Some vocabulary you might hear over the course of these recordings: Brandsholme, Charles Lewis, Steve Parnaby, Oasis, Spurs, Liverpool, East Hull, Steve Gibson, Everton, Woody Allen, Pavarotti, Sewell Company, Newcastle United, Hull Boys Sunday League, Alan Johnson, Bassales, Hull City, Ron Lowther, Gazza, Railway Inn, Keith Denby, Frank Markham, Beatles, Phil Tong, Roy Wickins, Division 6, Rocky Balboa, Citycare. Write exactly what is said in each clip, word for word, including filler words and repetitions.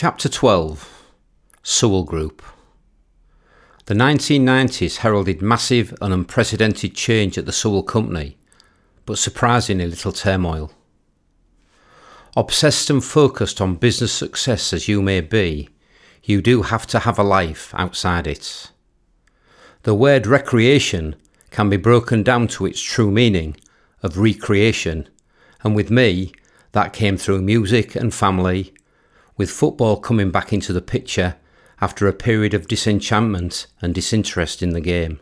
Chapter twelve, Sewell Group. The nineteen nineties heralded massive and unprecedented change at the Sewell Company, but surprisingly little turmoil. Obsessed and focused on business success as you may be, you do have to have a life outside it. The word recreation can be broken down to its true meaning of recreation, and with me, that came through music and family, with football coming back into the picture after a period of disenchantment and disinterest in the game.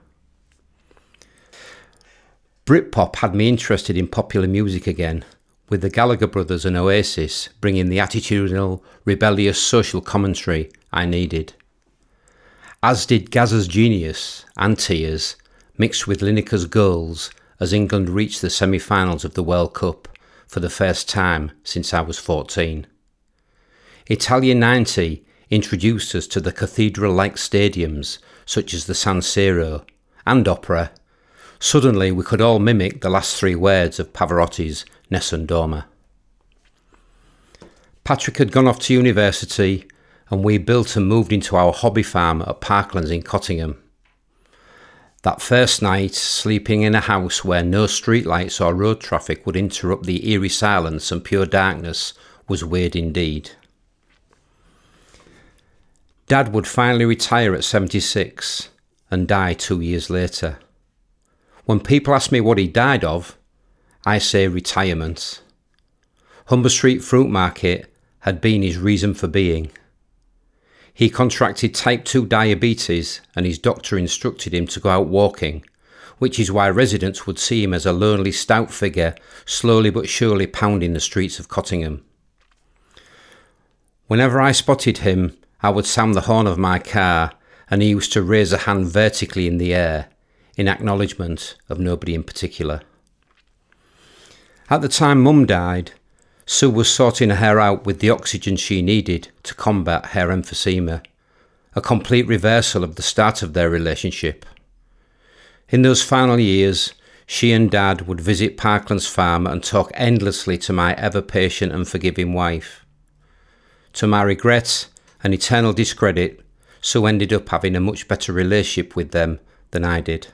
Britpop had me interested in popular music again, with the Gallagher brothers and Oasis bringing the attitudinal, rebellious social commentary I needed. As did Gazza's genius and tears, mixed with Lineker's goals as England reached the semi-finals of the World Cup for the first time since I was fourteen. Italia ninety introduced us to the cathedral-like stadiums such as the San Siro and opera. Suddenly we could all mimic the last three words of Pavarotti's Nessun Dorma. Patrick had gone off to university and we built and moved into our hobby farm at Parklands in Cottingham. That first night, sleeping in a house where no streetlights or road traffic would interrupt the eerie silence and pure darkness was weird indeed. Dad would finally retire at seventy-six and die two years later. When people ask me what he died of, I say retirement. Humber Street Fruit Market had been his reason for being. He contracted type two diabetes and his doctor instructed him to go out walking, which is why residents would see him as a lonely stout figure slowly but surely pounding the streets of Cottingham. Whenever I spotted him, I would sound the horn of my car and he used to raise a hand vertically in the air in acknowledgement of nobody in particular. At the time Mum died, Sue was sorting her out with the oxygen she needed to combat her emphysema, a complete reversal of the start of their relationship. In those final years, she and Dad would visit Parklands Farm and talk endlessly to my ever-patient and forgiving wife. To my regret, and eternal discredit, Sue ended up having a much better relationship with them than I did.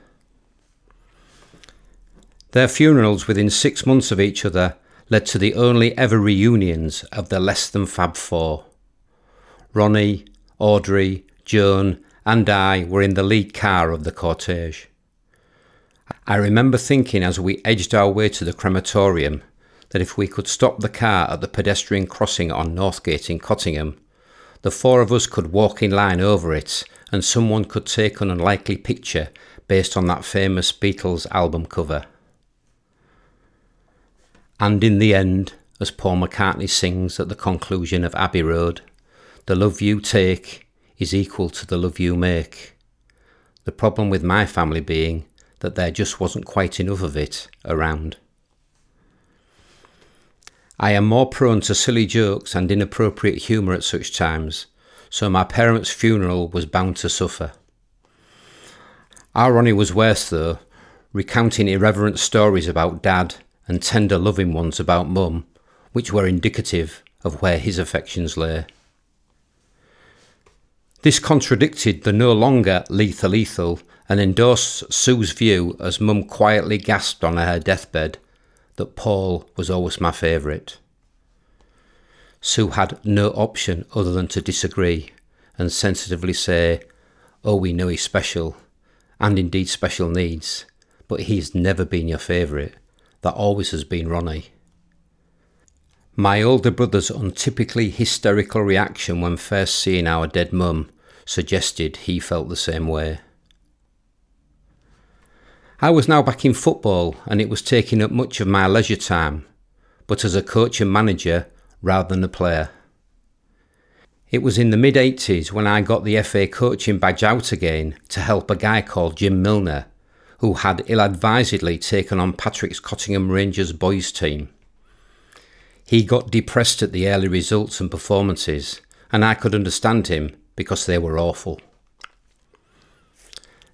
Their funerals within six months of each other led to the only ever reunions of the less than Fab Four. Ronnie, Audrey, Joan and I were in the lead car of the cortege. I remember thinking as we edged our way to the crematorium that if we could stop the car at the pedestrian crossing on Northgate in Cottingham, the four of us could walk in line over it and someone could take an unlikely picture based on that famous Beatles album cover. And in the end, as Paul McCartney sings at the conclusion of Abbey Road, the love you take is equal to the love you make. The problem with my family being that there just wasn't quite enough of it around. I am more prone to silly jokes and inappropriate humour at such times, so my parents' funeral was bound to suffer. Our Ronnie was worse though, recounting irreverent stories about Dad and tender loving ones about Mum, which were indicative of where his affections lay. This contradicted the no longer lethal lethal and endorsed Sue's view as Mum quietly gasped on her deathbed that Paul was always my favourite. Sue had no option other than to disagree and sensitively say, "Oh, we know he's special, and indeed special needs, but he's never been your favourite. That always has been Ronnie." My older brother's untypically hysterical reaction when first seeing our dead Mum suggested he felt the same way. I was now back in football and it was taking up much of my leisure time, but as a coach and manager rather than a player. It was in the mid-eighties when I got the F A coaching badge out again to help a guy called Jim Milner, who had ill-advisedly taken on Patrick's Cottingham Rangers boys team. He got depressed at the early results and performances, and I could understand him because they were awful.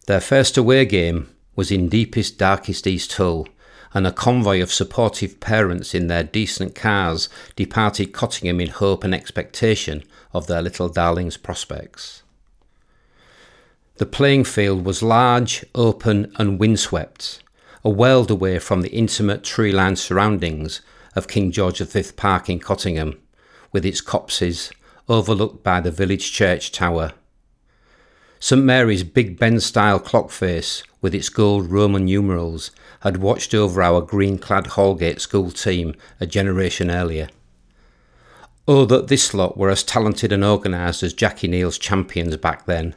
Their first away game was in deepest, darkest East Hull, and a convoy of supportive parents in their decent cars departed Cottingham in hope and expectation of their little darling's prospects. The playing field was large, open and windswept, a world away from the intimate tree-lined surroundings of King George the Fifth Park in Cottingham, with its copses overlooked by the village church tower. St Mary's Big Ben-style clock face, with its gold Roman numerals, had watched over our green-clad Holgate school team a generation earlier. Oh, that this lot were as talented and organised as Jackie Neal's champions back then.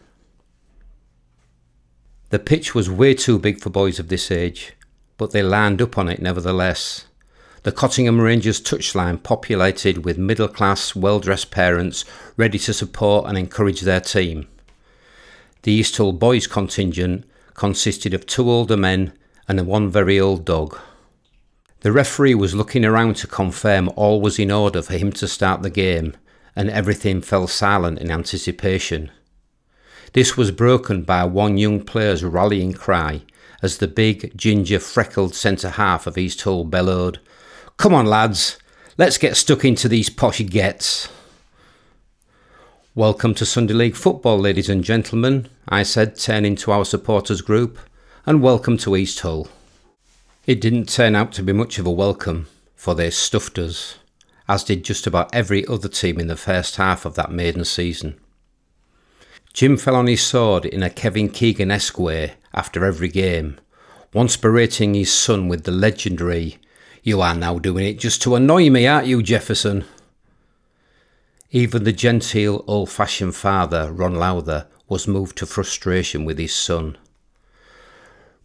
The pitch was way too big for boys of this age, but they lined up on it nevertheless. The Cottingham Rangers touchline populated with middle-class, well-dressed parents ready to support and encourage their team. The East Hull boys contingent consisted of two older men and one very old dog. The referee was looking around to confirm all was in order for him to start the game, and everything fell silent in anticipation. This was broken by one young player's rallying cry as the big, ginger, freckled centre-half of East Hull bellowed, "Come on, lads, let's get stuck into these posh gets." "Welcome to Sunday League football, ladies and gentlemen," I said, turning to our supporters group, "and welcome to East Hull." It didn't turn out to be much of a welcome, for they stuffed us, as did just about every other team in the first half of that maiden season. Jim fell on his sword in a Kevin Keegan-esque way after every game, once berating his son with the legendary, "You are now doing it just to annoy me, aren't you, Jefferson?" Even the genteel, old-fashioned father, Ron Lowther, was moved to frustration with his son.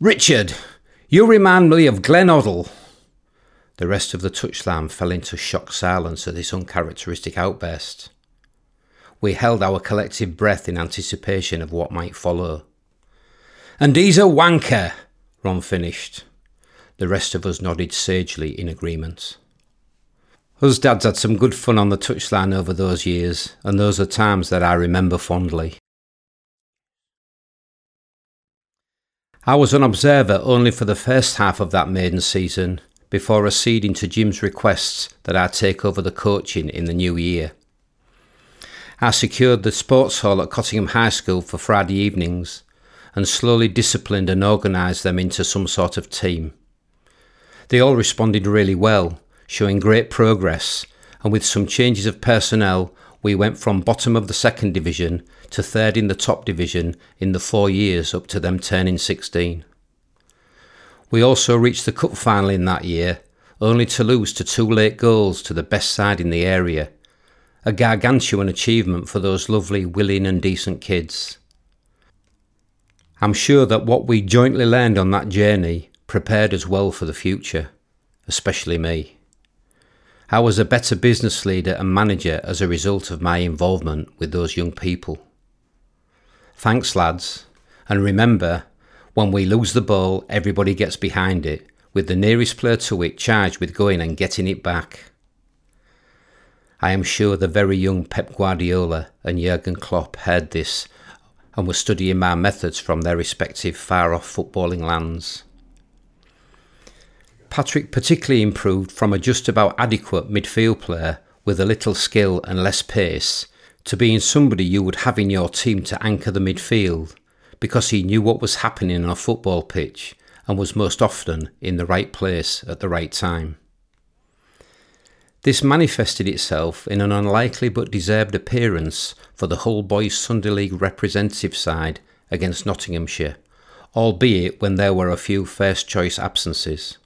"Richard, you remind me of Glenoddle." The rest of the touchline fell into shocked silence at this uncharacteristic outburst. We held our collective breath in anticipation of what might follow. "And he's a wanker," Ron finished. The rest of us nodded sagely in agreement. Us dads had some good fun on the touchline over those years, and those are times that I remember fondly. I was an observer only for the first half of that maiden season, before acceding to Jim's requests that I take over the coaching in the new year. I secured the sports hall at Cottingham High School for Friday evenings, and slowly disciplined and organised them into some sort of team. They all responded really well, showing great progress, and with some changes of personnel we went from bottom of the second division to third in the top division in the four years up to them turning sixteen. We also reached the cup final in that year, only to lose to two late goals to the best side in the area, a gargantuan achievement for those lovely, willing and decent kids. I'm sure that what we jointly learned on that journey prepared us well for the future, especially me. I was a better business leader and manager as a result of my involvement with those young people. Thanks, lads, and remember, when we lose the ball, everybody gets behind it, with the nearest player to it charged with going and getting it back. I am sure the very young Pep Guardiola and Jurgen Klopp heard this and were studying my methods from their respective far-off footballing lands. Patrick particularly improved from a just about adequate midfield player with a little skill and less pace to being somebody you would have in your team to anchor the midfield, because he knew what was happening on a football pitch and was most often in the right place at the right time. This manifested itself in an unlikely but deserved appearance for the Hull Boys Sunday League representative side against Nottinghamshire, albeit when there were a few first choice absences.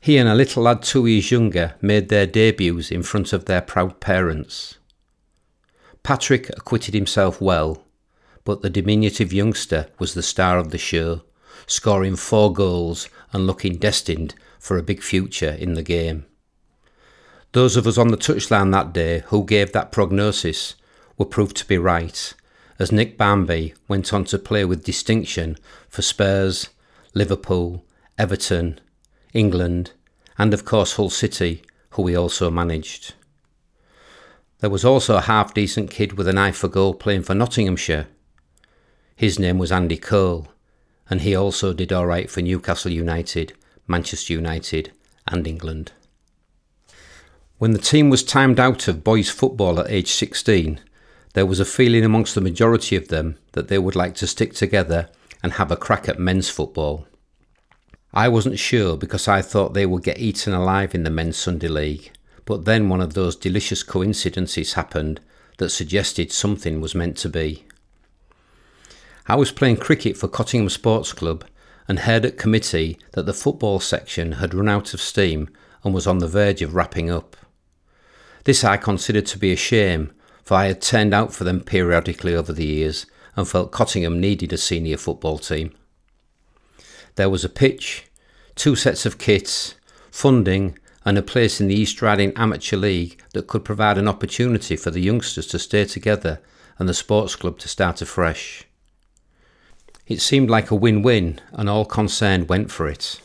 He and a little lad two years younger made their debuts in front of their proud parents. Patrick acquitted himself well, but the diminutive youngster was the star of the show, scoring four goals and looking destined for a big future in the game. Those of us on the touchline that day who gave that prognosis were proved to be right, as Nick Barnby went on to play with distinction for Spurs, Liverpool, Everton, England, and of course Hull City, who we also managed. There was also a half-decent kid with an eye for goal playing for Nottinghamshire. His name was Andy Cole, and he also did alright for Newcastle United, Manchester United and England. When the team was timed out of boys football at age sixteen, there was a feeling amongst the majority of them that they would like to stick together and have a crack at men's football. I wasn't sure because I thought they would get eaten alive in the men's Sunday League, but then one of those delicious coincidences happened that suggested something was meant to be. I was playing cricket for Cottingham Sports Club and heard at committee that the football section had run out of steam and was on the verge of wrapping up. This I considered to be a shame, for I had turned out for them periodically over the years and felt Cottingham needed a senior football team. There was a pitch, two sets of kits, funding and a place in the East Riding Amateur League that could provide an opportunity for the youngsters to stay together and the sports club to start afresh. It seemed like a win-win and all concerned went for it.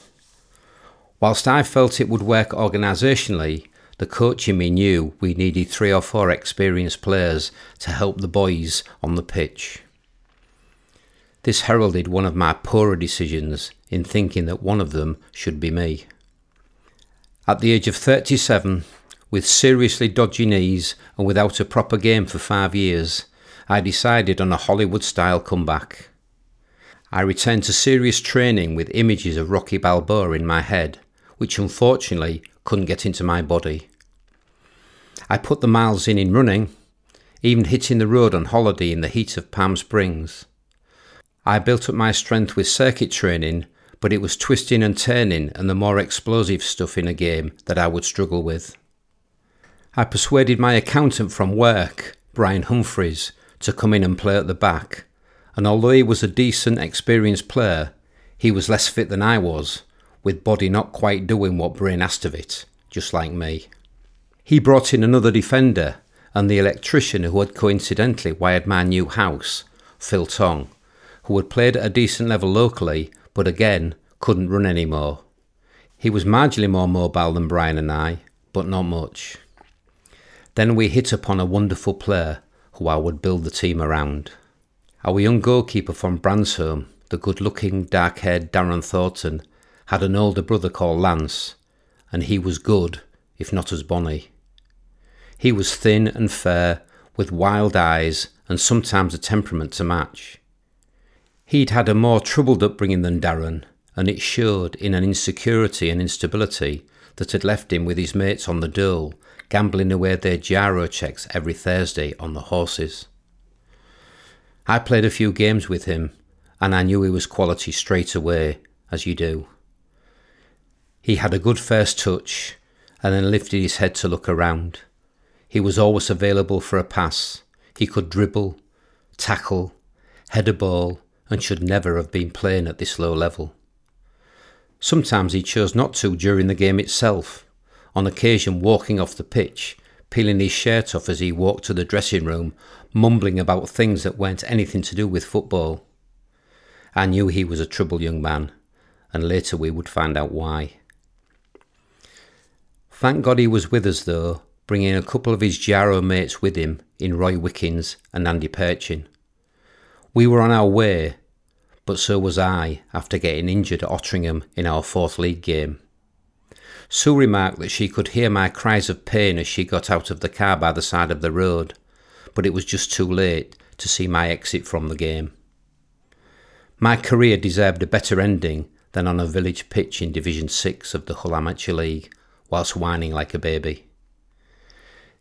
Whilst I felt it would work organisationally, the coach in me knew we needed three or four experienced players to help the boys on the pitch. This heralded one of my poorer decisions in thinking that one of them should be me. At the age of thirty-seven, with seriously dodgy knees and without a proper game for five years, I decided on a Hollywood-style comeback. I returned to serious training with images of Rocky Balboa in my head, which unfortunately couldn't get into my body. I put the miles in in running, even hitting the road on holiday in the heat of Palm Springs. I built up my strength with circuit training, but it was twisting and turning and the more explosive stuff in a game that I would struggle with. I persuaded my accountant from work, Brian Humphreys, to come in and play at the back, and although he was a decent, experienced player, he was less fit than I was, with body not quite doing what brain asked of it, just like me. He brought in another defender and the electrician who had coincidentally wired my new house, Phil Tong, who had played at a decent level locally but again couldn't run anymore. He was marginally more mobile than Brian and I, but not much. Then we hit upon a wonderful player who I would build the team around. Our young goalkeeper from Brandsholme, the good-looking, dark-haired Darren Thornton, had an older brother called Lance, and he was good, if not as bonny. He was thin and fair, with wild eyes and sometimes a temperament to match. He'd had a more troubled upbringing than Darren, and it showed in an insecurity and instability that had left him with his mates on the dole, gambling away their gyro checks every Thursday on the horses. I played a few games with him, and I knew he was quality straight away, as you do. He had a good first touch and then lifted his head to look around. He was always available for a pass. He could dribble, tackle, head a ball and should never have been playing at this low level. Sometimes he chose not to during the game itself, on occasion walking off the pitch, peeling his shirt off as he walked to the dressing room, mumbling about things that weren't anything to do with football. I knew he was a troubled young man, and later we would find out why. Thank God he was with us though, bringing a couple of his gyro mates with him in Roy Wickins and Andy Perchin. We were on our way, but so was I after getting injured at Otteringham in our fourth league game. Sue remarked that she could hear my cries of pain as she got out of the car by the side of the road, but it was just too late to see my exit from the game. My career deserved a better ending than on a village pitch in Division six of the Hull Amateur League, whilst whining like a baby.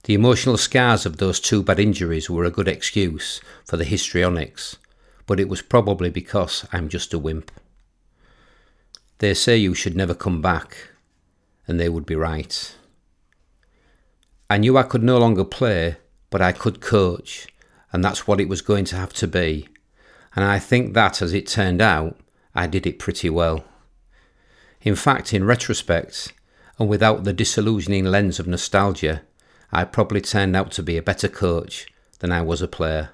The emotional scars of those two bad injuries were a good excuse for the histrionics, but it was probably because I'm just a wimp. They say you should never come back, and they would be right. I knew I could no longer play, but I could coach, and that's what it was going to have to be, and I think that, as it turned out, I did it pretty well. In fact, in retrospect, and without the disillusioning lens of nostalgia, I probably turned out to be a better coach than I was a player.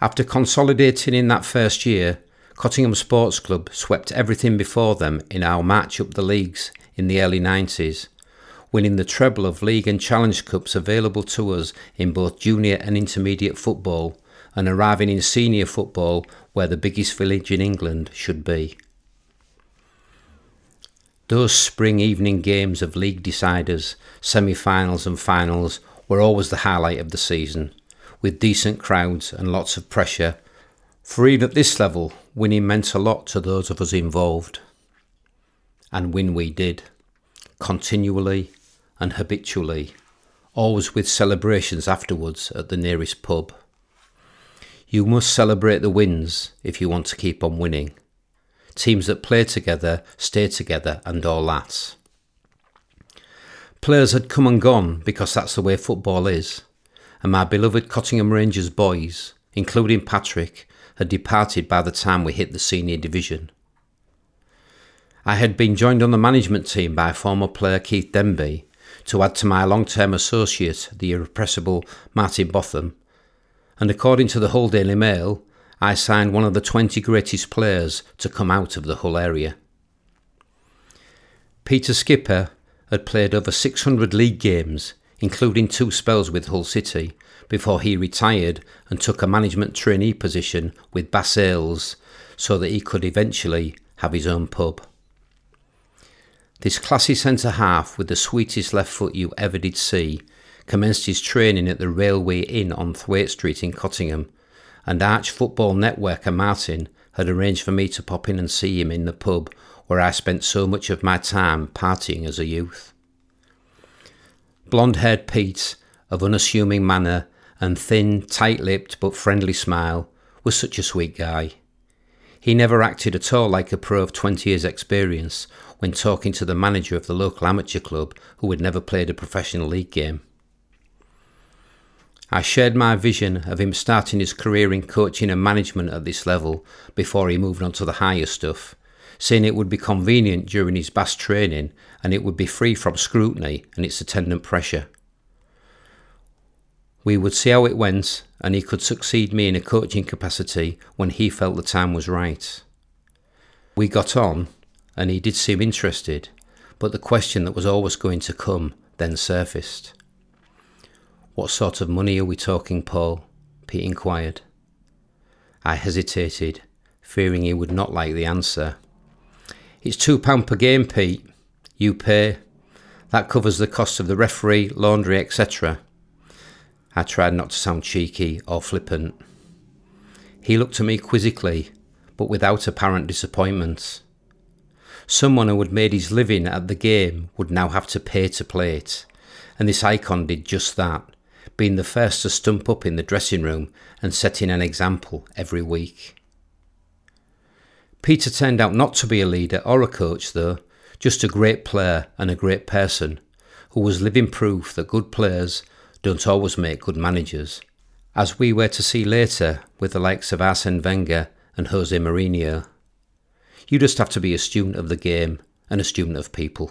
After consolidating in that first year, Cottingham Sports Club swept everything before them in our march up the leagues in the early nineties, winning the treble of League and Challenge Cups available to us in both junior and intermediate football and arriving in senior football where the biggest village in England should be. Those spring evening games of league deciders, semi-finals and finals were always the highlight of the season, with decent crowds and lots of pressure, for even at this level, winning meant a lot to those of us involved. And win we did, continually and habitually, always with celebrations afterwards at the nearest pub. You must celebrate the wins if you want to keep on winning. Teams that play together, stay together and all that. Players had come and gone because that's the way football is, and my beloved Cottingham Rangers boys, including Patrick, had departed by the time we hit the senior division. I had been joined on the management team by former player Keith Denby, to add to my long-term associate, the irrepressible Martin Botham, and according to the Hull Daily Mail, I signed one of the twenty greatest players to come out of the Hull area. Peter Skipper had played over six hundred league games, including two spells with Hull City, before he retired and took a management trainee position with Bassales so that he could eventually have his own pub. This classy centre-half with the sweetest left foot you ever did see commenced his training at the Railway Inn on Thwaite Street in Cottingham, and Arch football networker Martin had arranged for me to pop in and see him in the pub where I spent so much of my time partying as a youth. Blonde-haired Pete, of unassuming manner and thin, tight-lipped but friendly smile, was such a sweet guy. He never acted at all like a pro of twenty years' experience when talking to the manager of the local amateur club who had never played a professional league game. I shared my vision of him starting his career in coaching and management at this level before he moved on to the higher stuff, saying it would be convenient during his Bass training and it would be free from scrutiny and its attendant pressure. We would see how it went, and he could succeed me in a coaching capacity when he felt the time was right. We got on, and he did seem interested, but the question that was always going to come then surfaced. "What sort of money are we talking, Paul?" Pete inquired. I hesitated, fearing he would not like the answer. "It's two pound per game, Pete. You pay. That covers the cost of the referee, laundry, et cetera" I tried not to sound cheeky or flippant. He looked at me quizzically, but without apparent disappointment. Someone who had made his living at the game would now have to pay to play it, and this icon did just that, being the first to stump up in the dressing room and setting an example every week. Peter turned out not to be a leader or a coach though, just a great player and a great person, who was living proof that good players don't always make good managers, as we were to see later with the likes of Arsene Wenger and Jose Mourinho. You just have to be a student of the game and a student of people.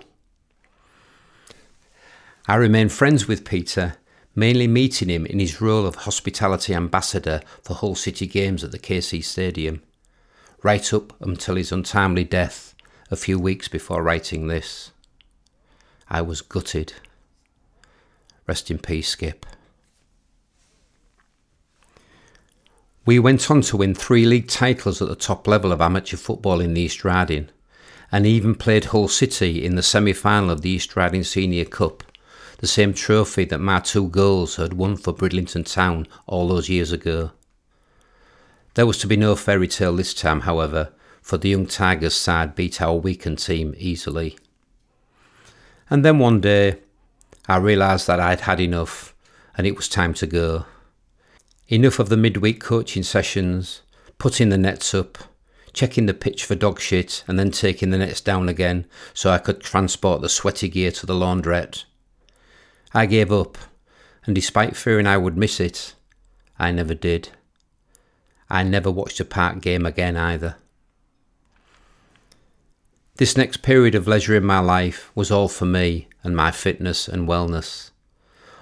I remained friends with Peter, mainly meeting him in his role of hospitality ambassador for Hull City games at the K C Stadium, right up until his untimely death a few weeks before writing this. I was gutted. Rest in peace, Skip. We went on to win three league titles at the top level of amateur football in the East Riding, and even played Hull City in the semi-final of the East Riding Senior Cup, the same trophy that my two goals had won for Bridlington Town all those years ago. There was to be no fairy tale this time, however, for the young Tigers side beat our weakened team easily. And then one day, I realised that I'd had enough, and it was time to go. Enough of the midweek coaching sessions, putting the nets up, checking the pitch for dog shit and then taking the nets down again so I could transport the sweaty gear to the laundrette. I gave up, and despite fearing I would miss it, I never did. I never watched a Park game again either. This next period of leisure in my life was all for me and my fitness and wellness.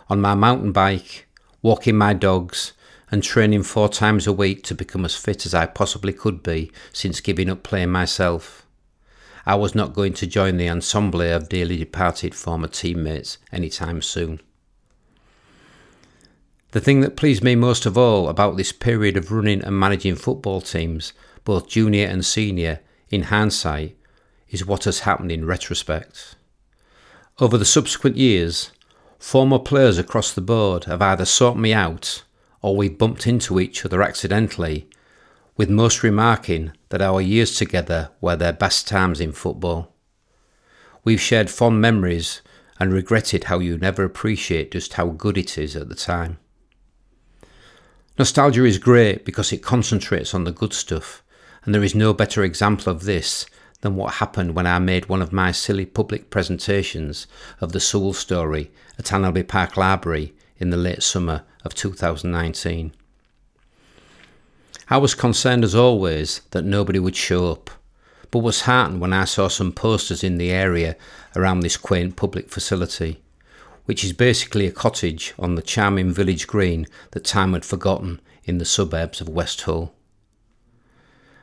On my mountain bike, walking my dogs and training four times a week to become as fit as I possibly could be since giving up playing myself. I was not going to join the ensemble of dearly departed former teammates anytime soon. The thing that pleased me most of all about this period of running and managing football teams, both junior and senior, in hindsight, is what has happened in retrospect. Over the subsequent years, former players across the board have either sought me out or we bumped into each other accidentally, with most remarking that our years together were their best times in football. We've shared fond memories and regretted how you never appreciate just how good it is at the time. Nostalgia is great because it concentrates on the good stuff, and there is no better example of this than what happened when I made one of my silly public presentations of the Sewell story at Annalby Park Library in the late summer of two thousand nineteen. I was concerned as always that nobody would show up, but was heartened when I saw some posters in the area around this quaint public facility, which is basically a cottage on the charming village green that time had forgotten in the suburbs of West Hull.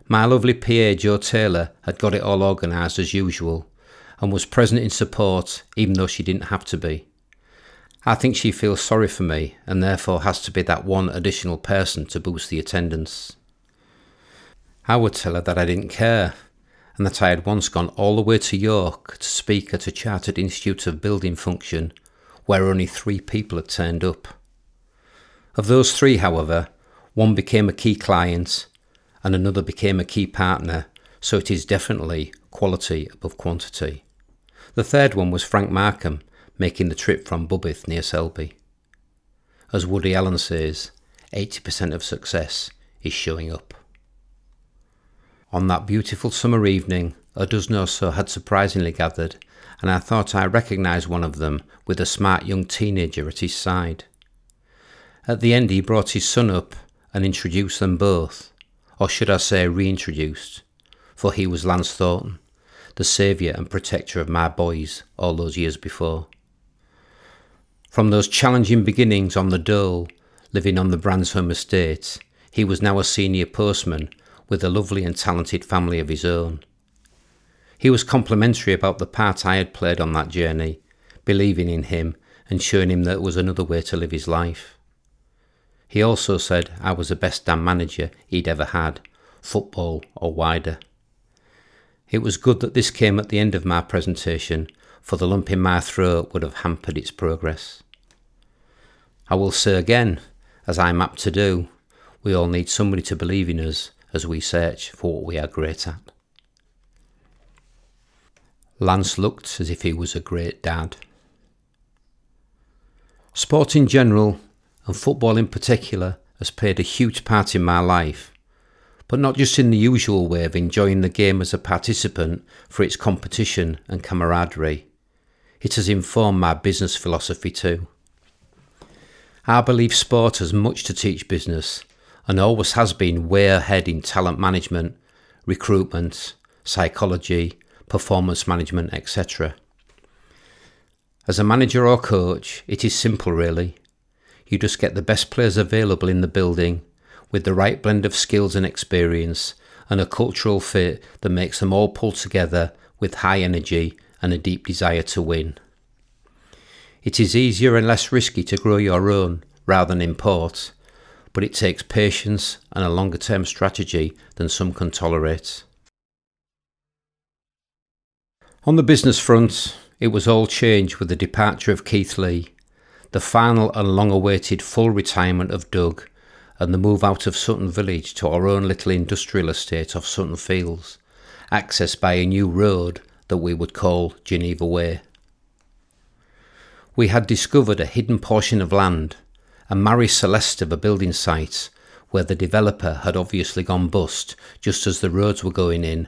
My lovely P A Joe Taylor had got it all organised as usual and was present in support even though she didn't have to be. I think she feels sorry for me and therefore has to be that one additional person to boost the attendance. I would tell her that I didn't care and that I had once gone all the way to York to speak at a Chartered Institute of Building function where only three people had turned up. Of those three, however, one became a key client and another became a key partner, so it is definitely quality above quantity. The third one was Frank Markham, making the trip from Bubbith near Selby. As Woody Allen says, eighty percent of success is showing up. On that beautiful summer evening, a dozen or so had surprisingly gathered, and I thought I recognised one of them with a smart young teenager at his side. At the end he brought his son up and introduced them both, or should I say reintroduced, for he was Lance Thornton, the saviour and protector of my boys all those years before. From those challenging beginnings on the dole, living on the Bransham estate, he was now a senior postman with a lovely and talented family of his own. He was complimentary about the part I had played on that journey, believing in him and showing him that it was another way to live his life. He also said I was the best damn manager he'd ever had, football or wider. It was good that this came at the end of my presentation, for the lump in my throat would have hampered its progress. I will say again, as I am apt to do, we all need somebody to believe in us as we search for what we are great at. Lance looked as if he was a great dad. Sport in general, and football in particular, has played a huge part in my life, but not just in the usual way of enjoying the game as a participant for its competition and camaraderie. It has informed my business philosophy too. I believe sport has much to teach business, and always has been way ahead in talent management, recruitment, psychology, performance management, et cetera. As a manager or coach, it is simple really. You just get the best players available in the building with the right blend of skills and experience and a cultural fit that makes them all pull together with high energy and a deep desire to win. It is easier and less risky to grow your own rather than import, but it takes patience and a longer term strategy than some can tolerate. On the business front, it was all changed with the departure of Keith Lee, the final and long-awaited full retirement of Doug, and the move out of Sutton Village to our own little industrial estate of Sutton Fields, accessed by a new road that we would call Geneva Way. We had discovered a hidden portion of land, a Marie Celeste of a building site, where the developer had obviously gone bust just as the roads were going in,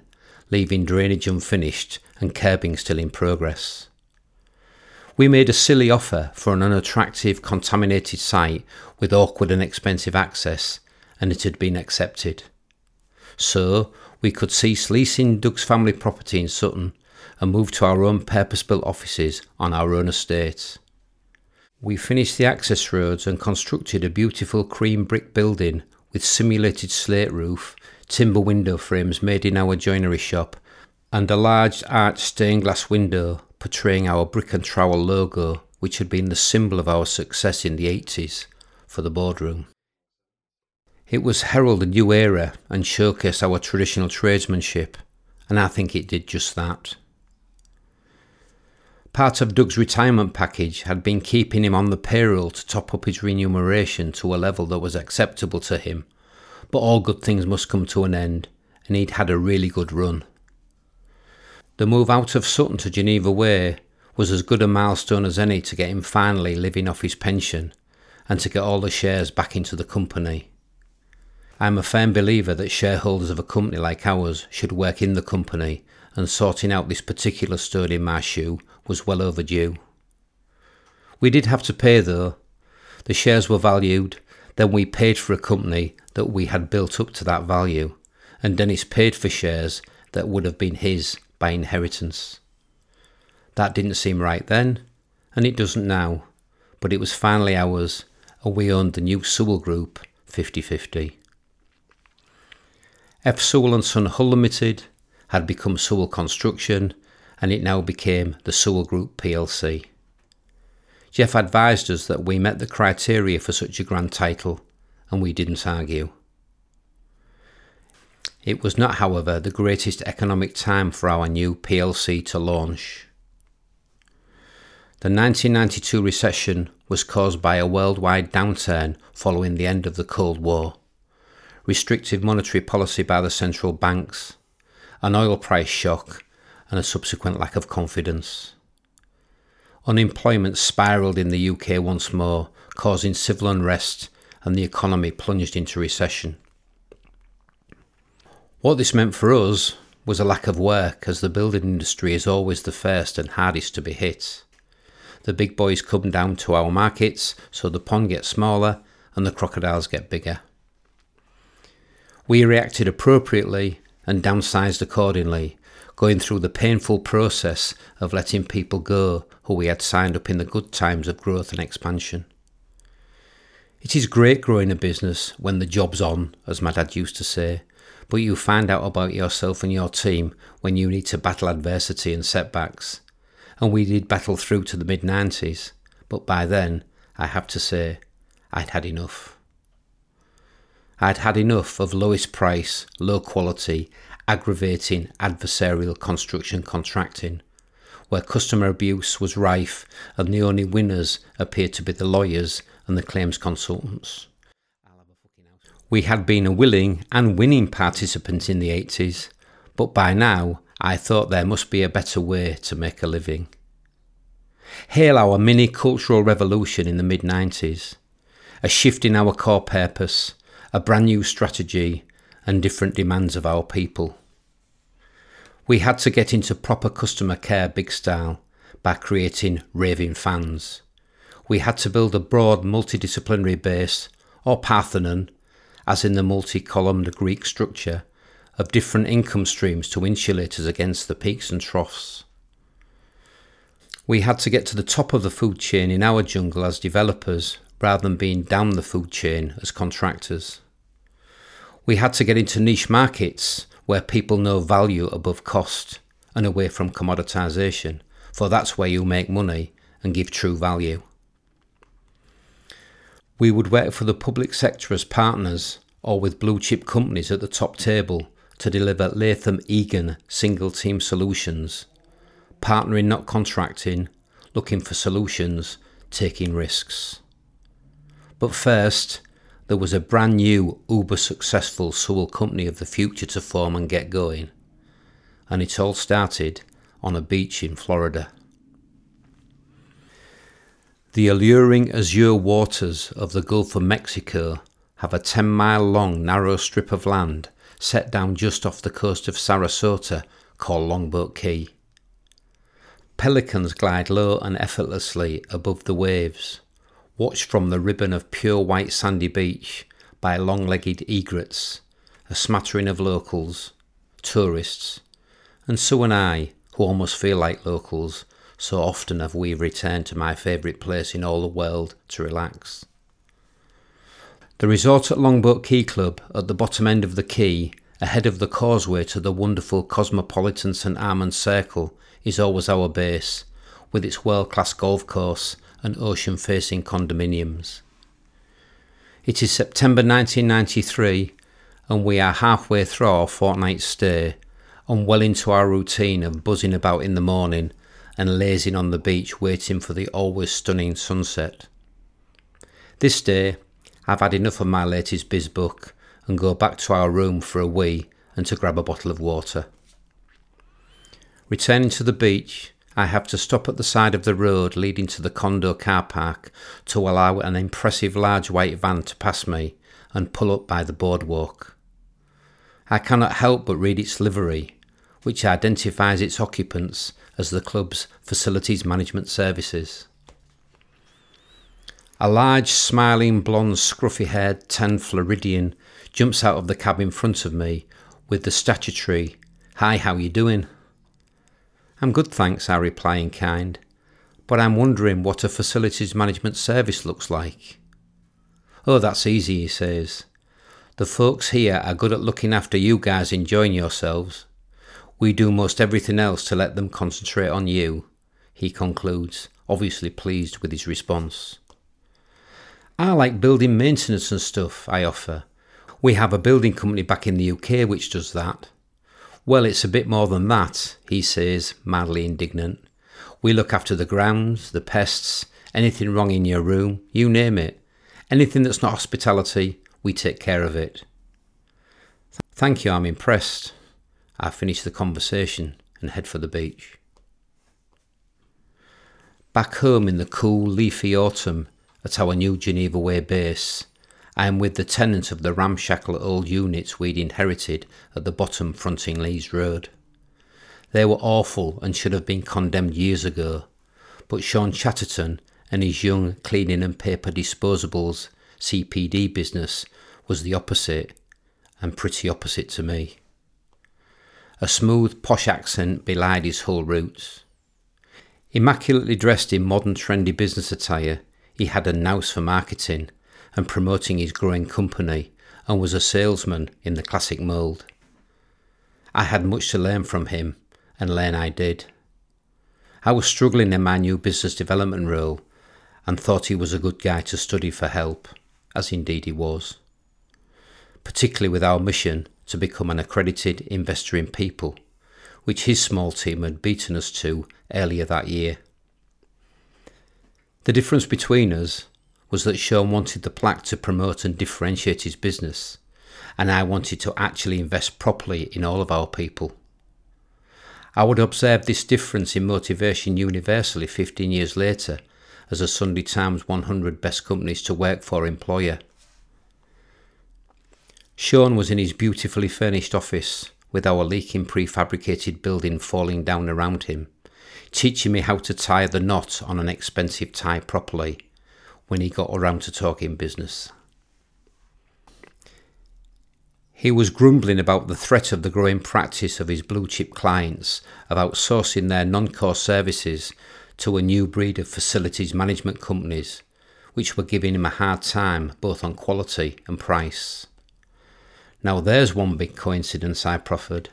leaving drainage unfinished and curbing still in progress. We made a silly offer for an unattractive, contaminated site with awkward and expensive access, and it had been accepted. So we could cease leasing Doug's family property in Sutton and move to our own purpose-built offices on our own estate. We finished the access roads and constructed a beautiful cream brick building with simulated slate roof, timber window frames made in our joinery shop, and a large arched stained glass window portraying our brick and trowel logo, which had been the symbol of our success in the eighties, for the boardroom. It was herald a new era and showcase our traditional tradesmanship, and I think it did just that. Part of Doug's retirement package had been keeping him on the payroll to top up his remuneration to a level that was acceptable to him, but all good things must come to an end, and he'd had a really good run. The move out of Sutton to Geneva Way was as good a milestone as any to get him finally living off his pension and to get all the shares back into the company. I'm a firm believer that shareholders of a company like ours should work in the company, and sorting out this particular stone in my shoe was well overdue. We did have to pay though. The shares were valued, then we paid for a company that we had built up to that value, and Dennis paid for shares that would have been his by inheritance. That didn't seem right then, and it doesn't now, but it was finally ours, and we owned the new Sewell Group fifty-fifty. F. Sewell and Son Hull Limited had become Sewell Construction, and it now became the Sewell Group P L C. Jeff advised us that we met the criteria for such a grand title, and we didn't argue. It was not, however, the greatest economic time for our new P L C to launch. The nineteen ninety-two recession was caused by a worldwide downturn following the end of the Cold War, restrictive monetary policy by the central banks, an oil price shock, and a subsequent lack of confidence. Unemployment spiralled in the U K once more, causing civil unrest, and the economy plunged into recession. What this meant for us was a lack of work, as the building industry is always the first and hardest to be hit. The big boys come down to our markets, so the pond gets smaller and the crocodiles get bigger. We reacted appropriately and downsized accordingly, going through the painful process of letting people go who we had signed up in the good times of growth and expansion. It is great growing a business when the job's on, as my dad used to say, but you find out about yourself and your team when you need to battle adversity and setbacks. And we did battle through to the mid-nineties, but by then, I have to say, I'd had enough. I'd had enough of lowest price, low quality, aggravating adversarial construction contracting, where customer abuse was rife and the only winners appeared to be the lawyers and the claims consultants. We had been a willing and winning participant in the eighties, but by now I thought there must be a better way to make a living. Hail our mini-cultural revolution in the mid-nineties, a shift in our core purpose, a brand new strategy, and different demands of our people. We had to get into proper customer care big style by creating raving fans. We had to build a broad multidisciplinary base, or Parthenon, as in the multi-columned Greek structure, of different income streams to insulate us against the peaks and troughs. We had to get to the top of the food chain in our jungle as developers, rather than being down the food chain as contractors. We had to get into niche markets where people know value above cost and away from commoditisation, for that's where you make money and give true value. We would work for the public sector as partners or with blue chip companies at the top table to deliver Latham Egan single team solutions, partnering not contracting, looking for solutions, taking risks. But first, there was a brand new uber successful Sewell Company of the future to form and get going, and it all started on a beach in Florida. The alluring azure waters of the Gulf of Mexico have a ten mile long narrow strip of land set down just off the coast of Sarasota called Longboat Key. Pelicans glide low and effortlessly above the waves, watched from the ribbon of pure white sandy beach by long-legged egrets, a smattering of locals, tourists, and so and I, who almost feel like locals, so often have we returned to my favourite place in all the world to relax. The resort at Longboat Key Club, at the bottom end of the quay, ahead of the causeway to the wonderful cosmopolitan St Armand Circle, is always our base, with its world-class golf course and ocean-facing condominiums. It is September nineteen ninety-three and we are halfway through our fortnight's stay and well into our routine of buzzing about in the morning and lazing on the beach waiting for the always stunning sunset. This day I've had enough of my latest biz book and go back to our room for a wee and to grab a bottle of water. Returning to the beach, I have to stop at the side of the road leading to the condo car park to allow an impressive large white van to pass me and pull up by the boardwalk. I cannot help but read its livery, which identifies its occupants as the club's facilities management services. A large, smiling, blonde, scruffy-haired tan Floridian jumps out of the cab in front of me with the statutory, "Hi, how you doing?" "I'm good, thanks," I reply in kind, "but I'm wondering what a facilities management service looks like." "Oh, that's easy," he says. "The folks here are good at looking after you guys enjoying yourselves. We do most everything else to let them concentrate on you," he concludes, obviously pleased with his response. "I like building maintenance and stuff," I offer. "We have a building company back in the U K which does that." "Well, it's a bit more than that," he says, mildly indignant. "We look after the grounds, the pests, anything wrong in your room, you name it. Anything that's not hospitality, we take care of it." "Thank you, I'm impressed." I finish the conversation and head for the beach. Back home in the cool, leafy autumn at our new Geneva Way base, I am with the tenant of the ramshackle old units we'd inherited at the bottom fronting Lees Road. They were awful and should have been condemned years ago, but Sean Chatterton and his young cleaning and paper disposables C P D business was the opposite, and pretty opposite to me. A smooth, posh accent belied his Hull roots. Immaculately dressed in modern trendy business attire, he had a nous for marketing and promoting his growing company, and was a salesman in the classic mould. I had much to learn from him, and learn I did. I was struggling in my new business development role, and thought he was a good guy to study for help, as indeed he was, particularly with our mission to become an accredited investor in people, which his small team had beaten us to earlier that year. The difference between us was that Sean wanted the plaque to promote and differentiate his business, and I wanted to actually invest properly in all of our people. I would observe this difference in motivation universally fifteen years later as a Sunday Times one hundred Best Companies to Work For employer. Sean was in his beautifully furnished office with our leaking prefabricated building falling down around him, teaching me how to tie the knot on an expensive tie properly, when he got around to talking business. He was grumbling about the threat of the growing practice of his blue-chip clients of outsourcing their non-core services to a new breed of facilities management companies, which were giving him a hard time both on quality and price. "Now there's one big coincidence," I proffered,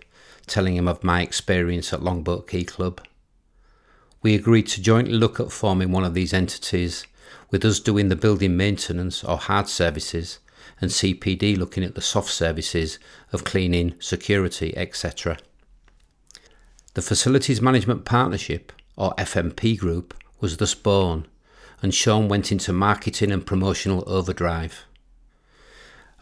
telling him of my experience at Longboat Key Club. "We agreed to jointly look at forming one of these entities, with us doing the building maintenance or hard services and C P D looking at the soft services of cleaning, security, et cetera. The Facilities Management Partnership, or F M P Group, was thus born, and Sean went into marketing and promotional overdrive.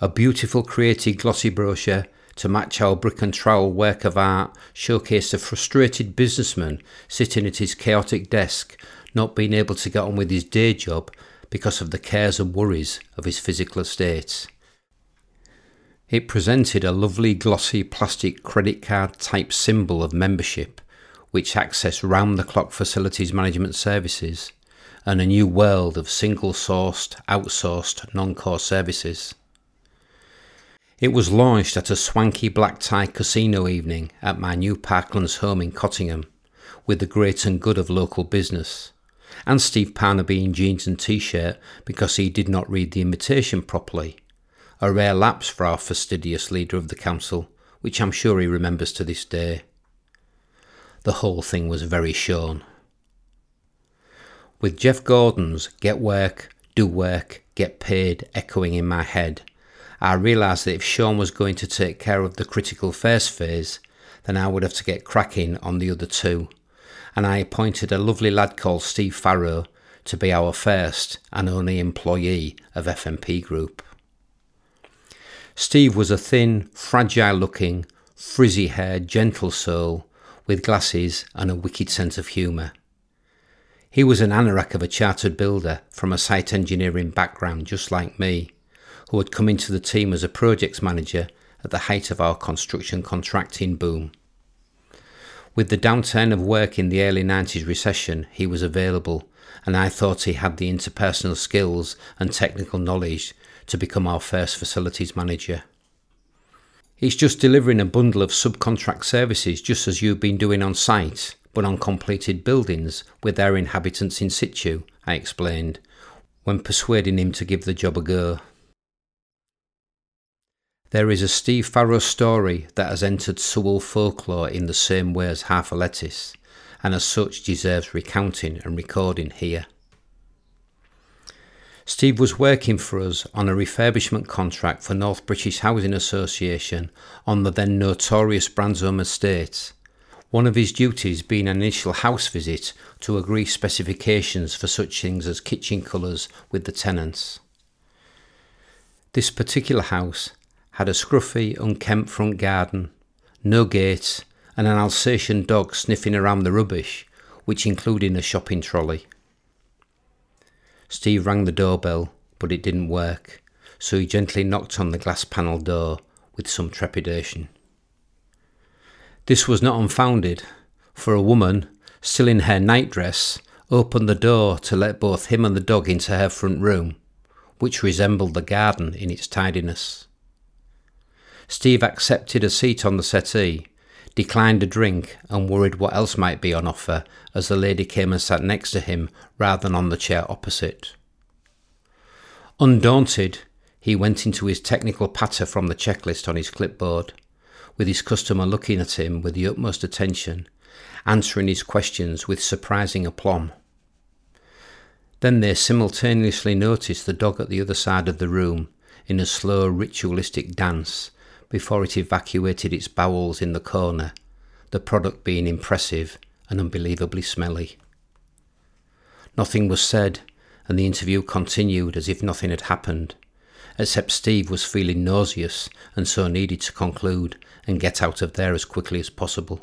A beautiful creative glossy brochure to match our brick and trowel work of art showcased a frustrated businessman sitting at his chaotic desk, not being able to get on with his day job because of the cares and worries of his physical estate. It presented a lovely glossy plastic credit card type symbol of membership, which accessed round-the-clock facilities management services and a new world of single-sourced, outsourced, non-core services. It was launched at a swanky black tie casino evening at my new Parklands home in Cottingham, with the great and good of local business, and Steve Parnaby in jeans and t-shirt because he did not read the invitation properly, a rare lapse for our fastidious leader of the council, which I'm sure he remembers to this day. The whole thing was very Sean. With Jeff Gordon's get work, do work, get paid echoing in my head. I realised that if Sean was going to take care of the critical first phase, then I would have to get cracking on the other two. And I appointed a lovely lad called Steve Farrow to be our first and only employee of F M P Group. Steve was a thin, fragile-looking, frizzy-haired, gentle soul with glasses and a wicked sense of humour. He was an anorak of a chartered builder from a site engineering background just like me, who had come into the team as a projects manager at the height of our construction contracting boom. With the downturn of work in the early nineties recession, he was available, and I thought he had the interpersonal skills and technical knowledge to become our first facilities manager. He's just delivering a bundle of subcontract services just as you've been doing on site, but on completed buildings with their inhabitants in situ, I explained, when persuading him to give the job a go. There is a Steve Farrow story that has entered Sewell folklore in the same way as half a lettuce, and as such deserves recounting and recording here. Steve was working for us on a refurbishment contract for North British Housing Association on the then notorious Branzome estate, one of his duties being an initial house visit to agree specifications for such things as kitchen colours with the tenants. This particular house had a scruffy, unkempt front garden, no gate, and an Alsatian dog sniffing around the rubbish, which included a shopping trolley. Steve rang the doorbell, but it didn't work, so he gently knocked on the glass panel door with some trepidation. This was not unfounded, for a woman, still in her nightdress, opened the door to let both him and the dog into her front room, which resembled the garden in its tidiness. Steve accepted a seat on the settee, declined a drink and worried what else might be on offer as the lady came and sat next to him rather than on the chair opposite. Undaunted, he went into his technical patter from the checklist on his clipboard, with his customer looking at him with the utmost attention, answering his questions with surprising aplomb. Then they simultaneously noticed the dog at the other side of the room in a slow ritualistic dance before it evacuated its bowels in the corner, the product being impressive and unbelievably smelly. Nothing was said, and the interview continued as if nothing had happened, except Steve was feeling nauseous and so needed to conclude and get out of there as quickly as possible.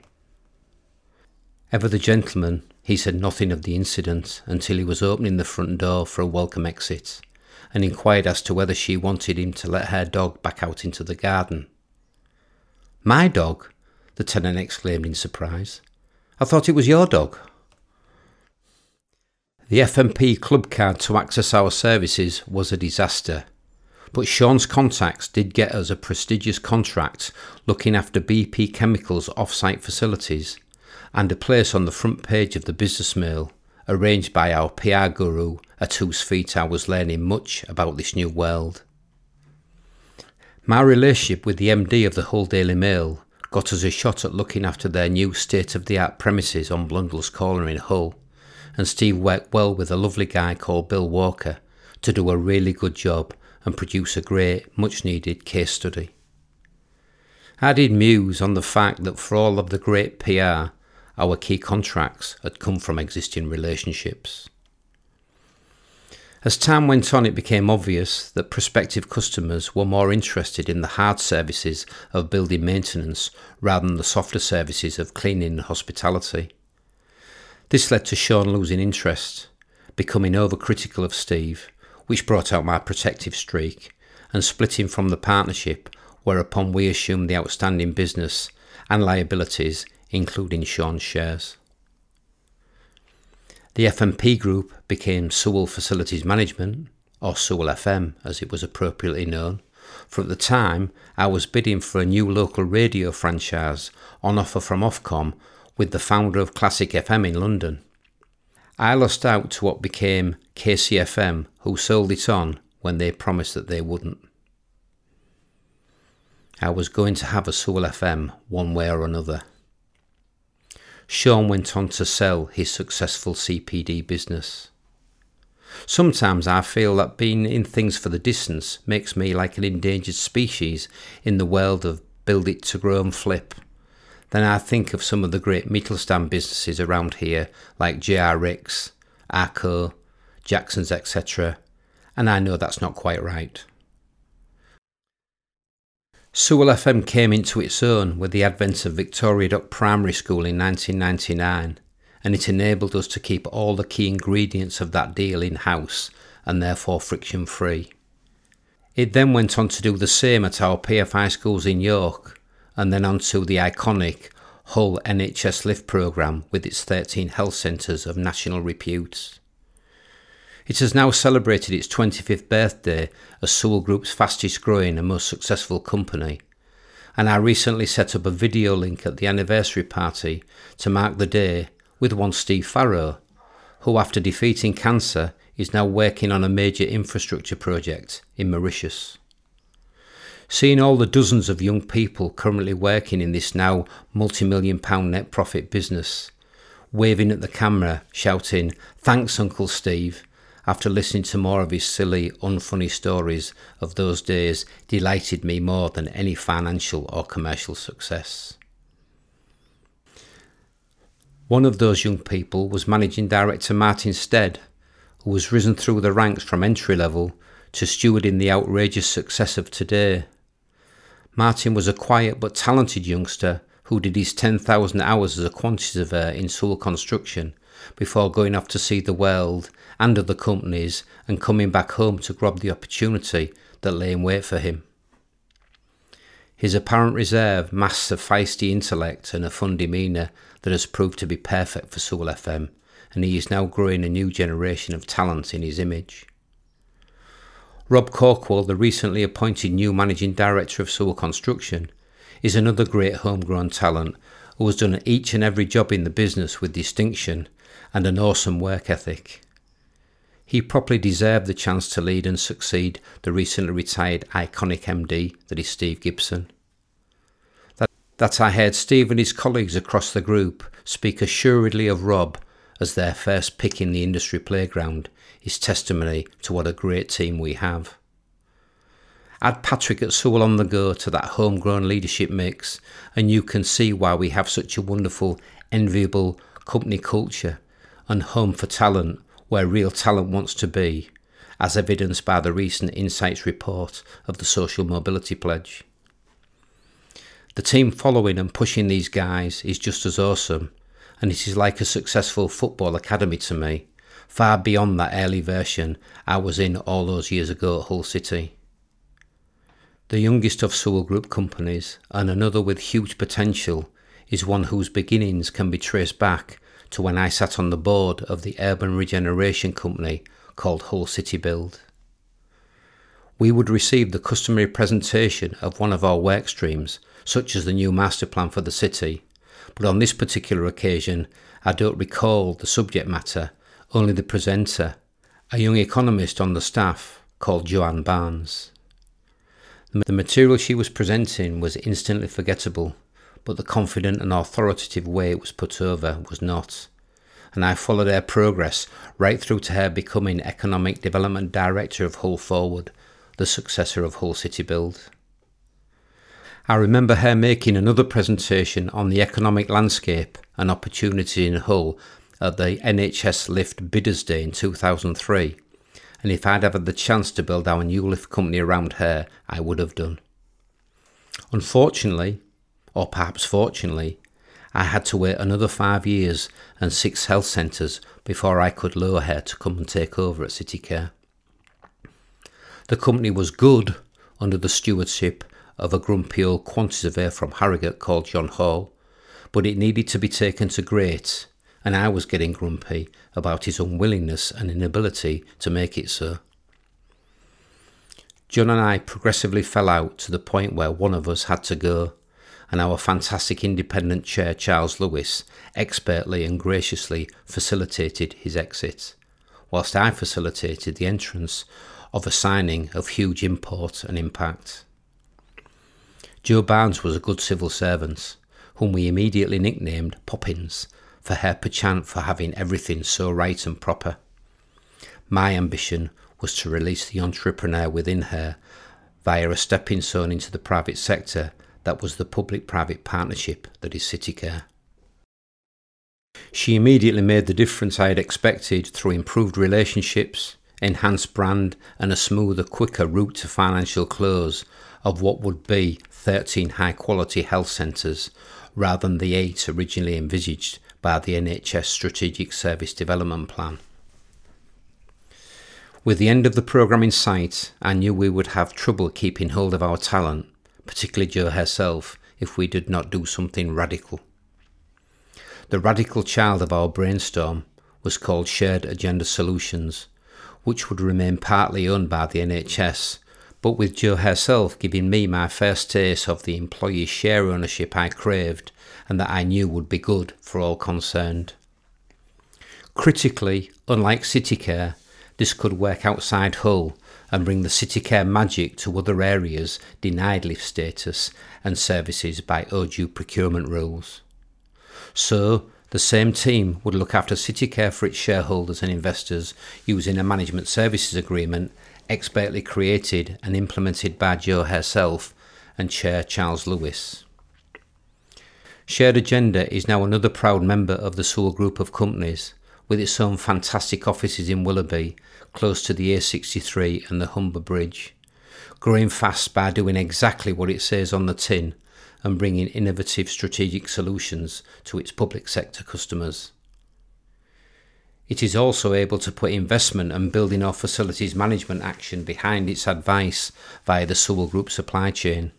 Ever the gentleman, he said nothing of the incident until he was opening the front door for a welcome exit, and inquired as to whether she wanted him to let her dog back out into the garden. "My dog?" the tenant exclaimed in surprise. "I thought it was your dog." The F M P club card to access our services was a disaster, but Sean's contacts did get us a prestigious contract looking after B P Chemical's off-site facilities and a place on the front page of the Business Mail, arranged by our P R guru at whose feet I was learning much about this new world. My relationship with the M D of the Hull Daily Mail got us a shot at looking after their new state-of-the-art premises on Blundell's Corner in Hull, and Steve worked well with a lovely guy called Bill Walker to do a really good job and produce a great, much-needed case study. I did muse on the fact that for all of the great P R, our key contracts had come from existing relationships. As time went on, it became obvious that prospective customers were more interested in the hard services of building maintenance rather than the softer services of cleaning and hospitality. This led to Sean losing interest, becoming overcritical of Steve, which brought out my protective streak, and splitting from the partnership, whereupon we assumed the outstanding business and liabilities, including Sean's shares. The F M P Group became Sewell Facilities Management, or Sewell F M as it was appropriately known, for at the time I was bidding for a new local radio franchise on offer from Ofcom with the founder of Classic F M in London. I lost out to what became K C F M, who sold it on when they promised that they wouldn't. I was going to have a Sewell F M one way or another. Sean went on to sell his successful C P D business. Sometimes I feel that being in things for the distance makes me like an endangered species in the world of build it to grow and flip. Then I think of some of the great metal stand businesses around here, like J R Ricks, Arco, Jackson's, et cetera, and I know that's not quite right. Sewell F M came into its own with the advent of Victoria Dock Primary School in nineteen ninety-nine, and it enabled us to keep all the key ingredients of that deal in-house and therefore friction-free. It then went on to do the same at our P F I schools in York, and then on to the iconic Hull N H S Lift programme with its thirteen health centres of national repute. It has now celebrated its twenty-fifth birthday as Sewell Group's fastest growing and most successful company, and I recently set up a video link at the anniversary party to mark the day with one Steve Farrow, who after defeating cancer is now working on a major infrastructure project in Mauritius. Seeing all the dozens of young people currently working in this now multi-million pound net profit business, waving at the camera, shouting, "Thanks Uncle Steve," after listening to more of his silly, unfunny stories of those days delighted me more than any financial or commercial success. One of those young people was Managing Director Martin Stead, who has risen through the ranks from entry level to stewarding the outrageous success of today. Martin was a quiet but talented youngster who did his ten thousand hours as a quantity surveyor in Sewell Construction before going off to see the world and other companies and coming back home to grab the opportunity that lay in wait for him. His apparent reserve masks a feisty intellect and a fun demeanour that has proved to be perfect for Sewell F M, and he is now growing a new generation of talent in his image. Rob Corkwell, the recently appointed new Managing Director of Sewell Construction, is another great homegrown talent who has done each and every job in the business with distinction and an awesome work ethic. He properly deserved the chance to lead and succeed the recently retired iconic M D that is Steve Gibson. That, that I heard Steve and his colleagues across the group speak assuredly of Rob as their first pick in the industry playground is testimony to what a great team we have. Add Patrick at Sewell on the go to that homegrown leadership mix and you can see why we have such a wonderful, enviable company culture and home for talent where real talent wants to be, as evidenced by the recent Insights report of the Social Mobility Pledge. The team following and pushing these guys is just as awesome, and it is like a successful football academy to me, far beyond that early version I was in all those years ago at Hull City. The youngest of Sewell Group companies, and another with huge potential, is one whose beginnings can be traced back to when I sat on the board of the urban regeneration company called Hull City Build. We would receive the customary presentation of one of our work streams, such as the new master plan for the city, but on this particular occasion I don't recall the subject matter, only the presenter, a young economist on the staff called Joanne Barnes. The material she was presenting was instantly forgettable, but the confident and authoritative way it was put over was not, and I followed her progress right through to her becoming Economic Development Director of Hull Forward, the successor of Hull City Build. I remember her making another presentation on the economic landscape and opportunity in Hull at the N H S Lift Bidders Day in two thousand three, and if I'd ever had the chance to build our new lift company around her, I would have done. Unfortunately, or perhaps fortunately, I had to wait another five years and six health centres before I could lure her to come and take over at City Care. The company was good under the stewardship of a grumpy old quantity surveyor from Harrogate called John Hall, but it needed to be taken to great, and I was getting grumpy about his unwillingness and inability to make it so. John and I progressively fell out to the point where one of us had to go, and our fantastic independent chair Charles Lewis expertly and graciously facilitated his exit, whilst I facilitated the entrance of a signing of huge import and impact. Jo Barnes was a good civil servant, whom we immediately nicknamed Poppins for her penchant for having everything so right and proper. My ambition was to release the entrepreneur within her via a stepping stone into the private sector that was the public-private partnership that is Citycare. She immediately made the difference I had expected through improved relationships, enhanced brand and a smoother, quicker route to financial close of what would be thirteen high-quality health centres rather than the eight originally envisaged by the N H S Strategic Service Development Plan. With the end of the programme in sight, I knew we would have trouble keeping hold of our talent, particularly Jo herself, if we did not do something radical. The radical child of our brainstorm was called Shared Agenda Solutions, which would remain partly owned by the N H S, but with Jo herself giving me my first taste of the employee share ownership I craved and that I knew would be good for all concerned. Critically, unlike Citycare, this could work outside Hull and bring the Citycare magic to other areas denied lift status and services by O D U procurement rules. So, the same team would look after Citycare for its shareholders and investors using a management services agreement expertly created and implemented by Jo herself and Chair Charles Lewis. Shared Agenda is now another proud member of the Sewell Group of Companies, with its own fantastic offices in Willoughby, close to the A sixty-three and the Humber Bridge, growing fast by doing exactly what it says on the tin and bringing innovative strategic solutions to its public sector customers. It is also able to put investment and building or facilities management action behind its advice via the Sewell Group supply chain.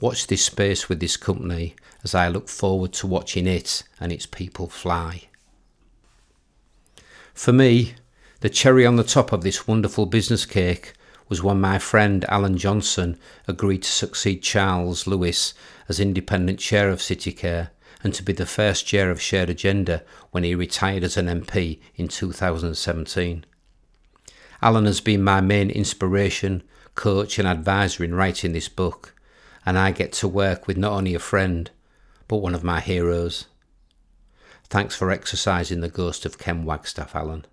Watch this space with this company as I look forward to watching it and its people fly. For me, the cherry on the top of this wonderful business cake was when my friend Alan Johnson agreed to succeed Charles Lewis as independent chair of Citycare and to be the first chair of Shared Agenda when he retired as an M P in two thousand seventeen. Alan has been my main inspiration, coach and advisor in writing this book, and I get to work with not only a friend, but one of my heroes. Thanks for exercising the ghost of Ken Wagstaff, Alan.